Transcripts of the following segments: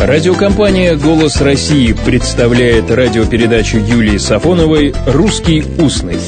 Радиокомпания «Голос России» представляет радиопередачу Юлии Сафоновой «Русский устный».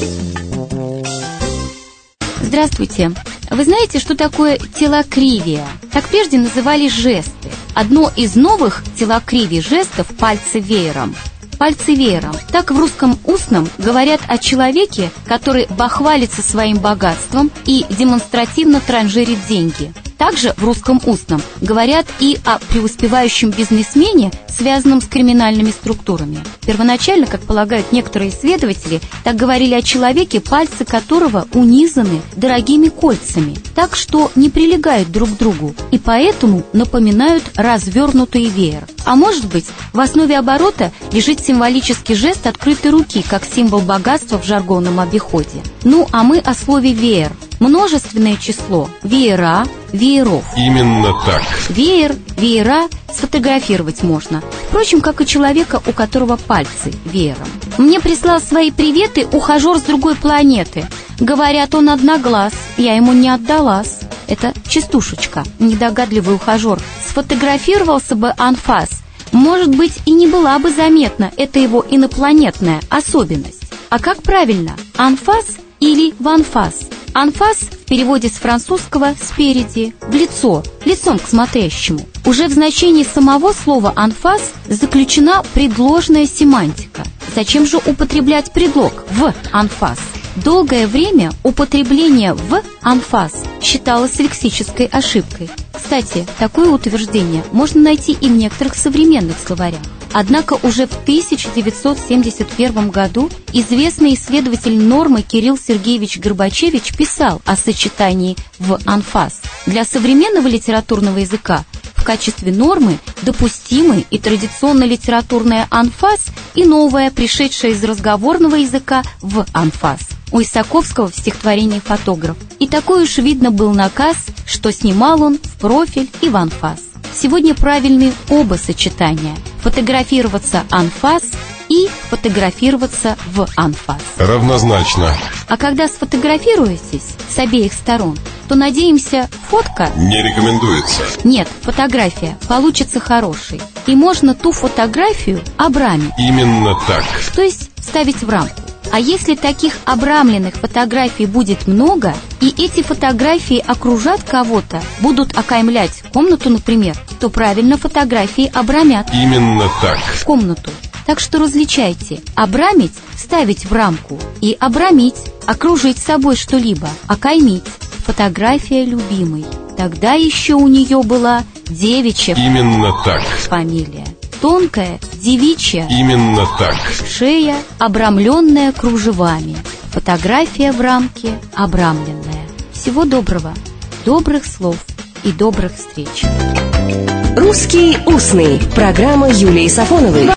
Здравствуйте. Вы знаете, что такое телокривия? Так прежде называли жесты. Одно из новых телокривий жестов – пальцы веером. Пальцы веером. Так в русском устном говорят о человеке, который бахвалится своим богатством и демонстративно транжирит деньги. Также в русском устном говорят и о преуспевающем бизнесмене, связанном с криминальными структурами. Первоначально, как полагают некоторые исследователи, так говорили о человеке, пальцы которого унизаны дорогими кольцами, так что не прилегают друг к другу и поэтому напоминают развернутый веер. А может быть, в основе оборота лежит символический жест открытой руки, как символ богатства в жаргонном обиходе. Ну, а мы о слове «веер». Множественное число – веера, вееров. Именно так. Веер, веера сфотографировать можно. Впрочем, как и человека, у которого пальцы веером. Мне прислал свои приветы ухажер с другой планеты. Говорят, он одноглаз, я ему не отдалась. Это частушечка. Недогадливый ухажер. Сфотографировался бы анфас. Может быть, и не была бы заметна эта его инопланетная особенность. А как правильно? Анфас или ванфас? Анфас в переводе с французского «спереди», «в лицо», «лицом к смотрящему». Уже в значении самого слова «анфас» заключена предложная семантика. Зачем же употреблять предлог «в анфас»? Долгое время употребление «в анфас» считалось лексической ошибкой. Кстати, такое утверждение можно найти и в некоторых современных словарях. Однако уже в 1971 году известный исследователь нормы Кирилл Сергеевич Горбачевич писал о сочетании «в анфас». Для современного литературного языка в качестве нормы допустимы и традиционно-литературная «анфас», и новая, пришедшая из разговорного языка «в анфас». У Исаковского в стихотворении «Фотограф». И такой уж, видно, был наказ, что снимал он в профиль и в анфас. Сегодня правильны оба сочетания – фотографироваться анфас и фотографироваться в анфас. Равнозначно. А когда сфотографируетесь с обеих сторон, то, надеемся, фотка... Не рекомендуется. Нет, фотография получится хорошей. И можно ту фотографию обрамить. Именно так. То есть вставить в рамку. А если таких обрамленных фотографий будет много, и эти фотографии окружат кого-то, будут окаймлять комнату, например, то правильно фотографии обрамят. Именно так. Комнату. Так что различайте. Обрамить – ставить в рамку. И обрамить – окружить собой что-либо, окаймить. Фотография любимой. Тогда еще у нее была девичья. Именно так. Фамилия. Тонкая, девичья. Именно так. Шея, обрамленная кружевами. Фотография в рамке, обрамленная. Всего доброго, добрых слов и добрых встреч. Русский устный. Программа Юлии Сафоновой.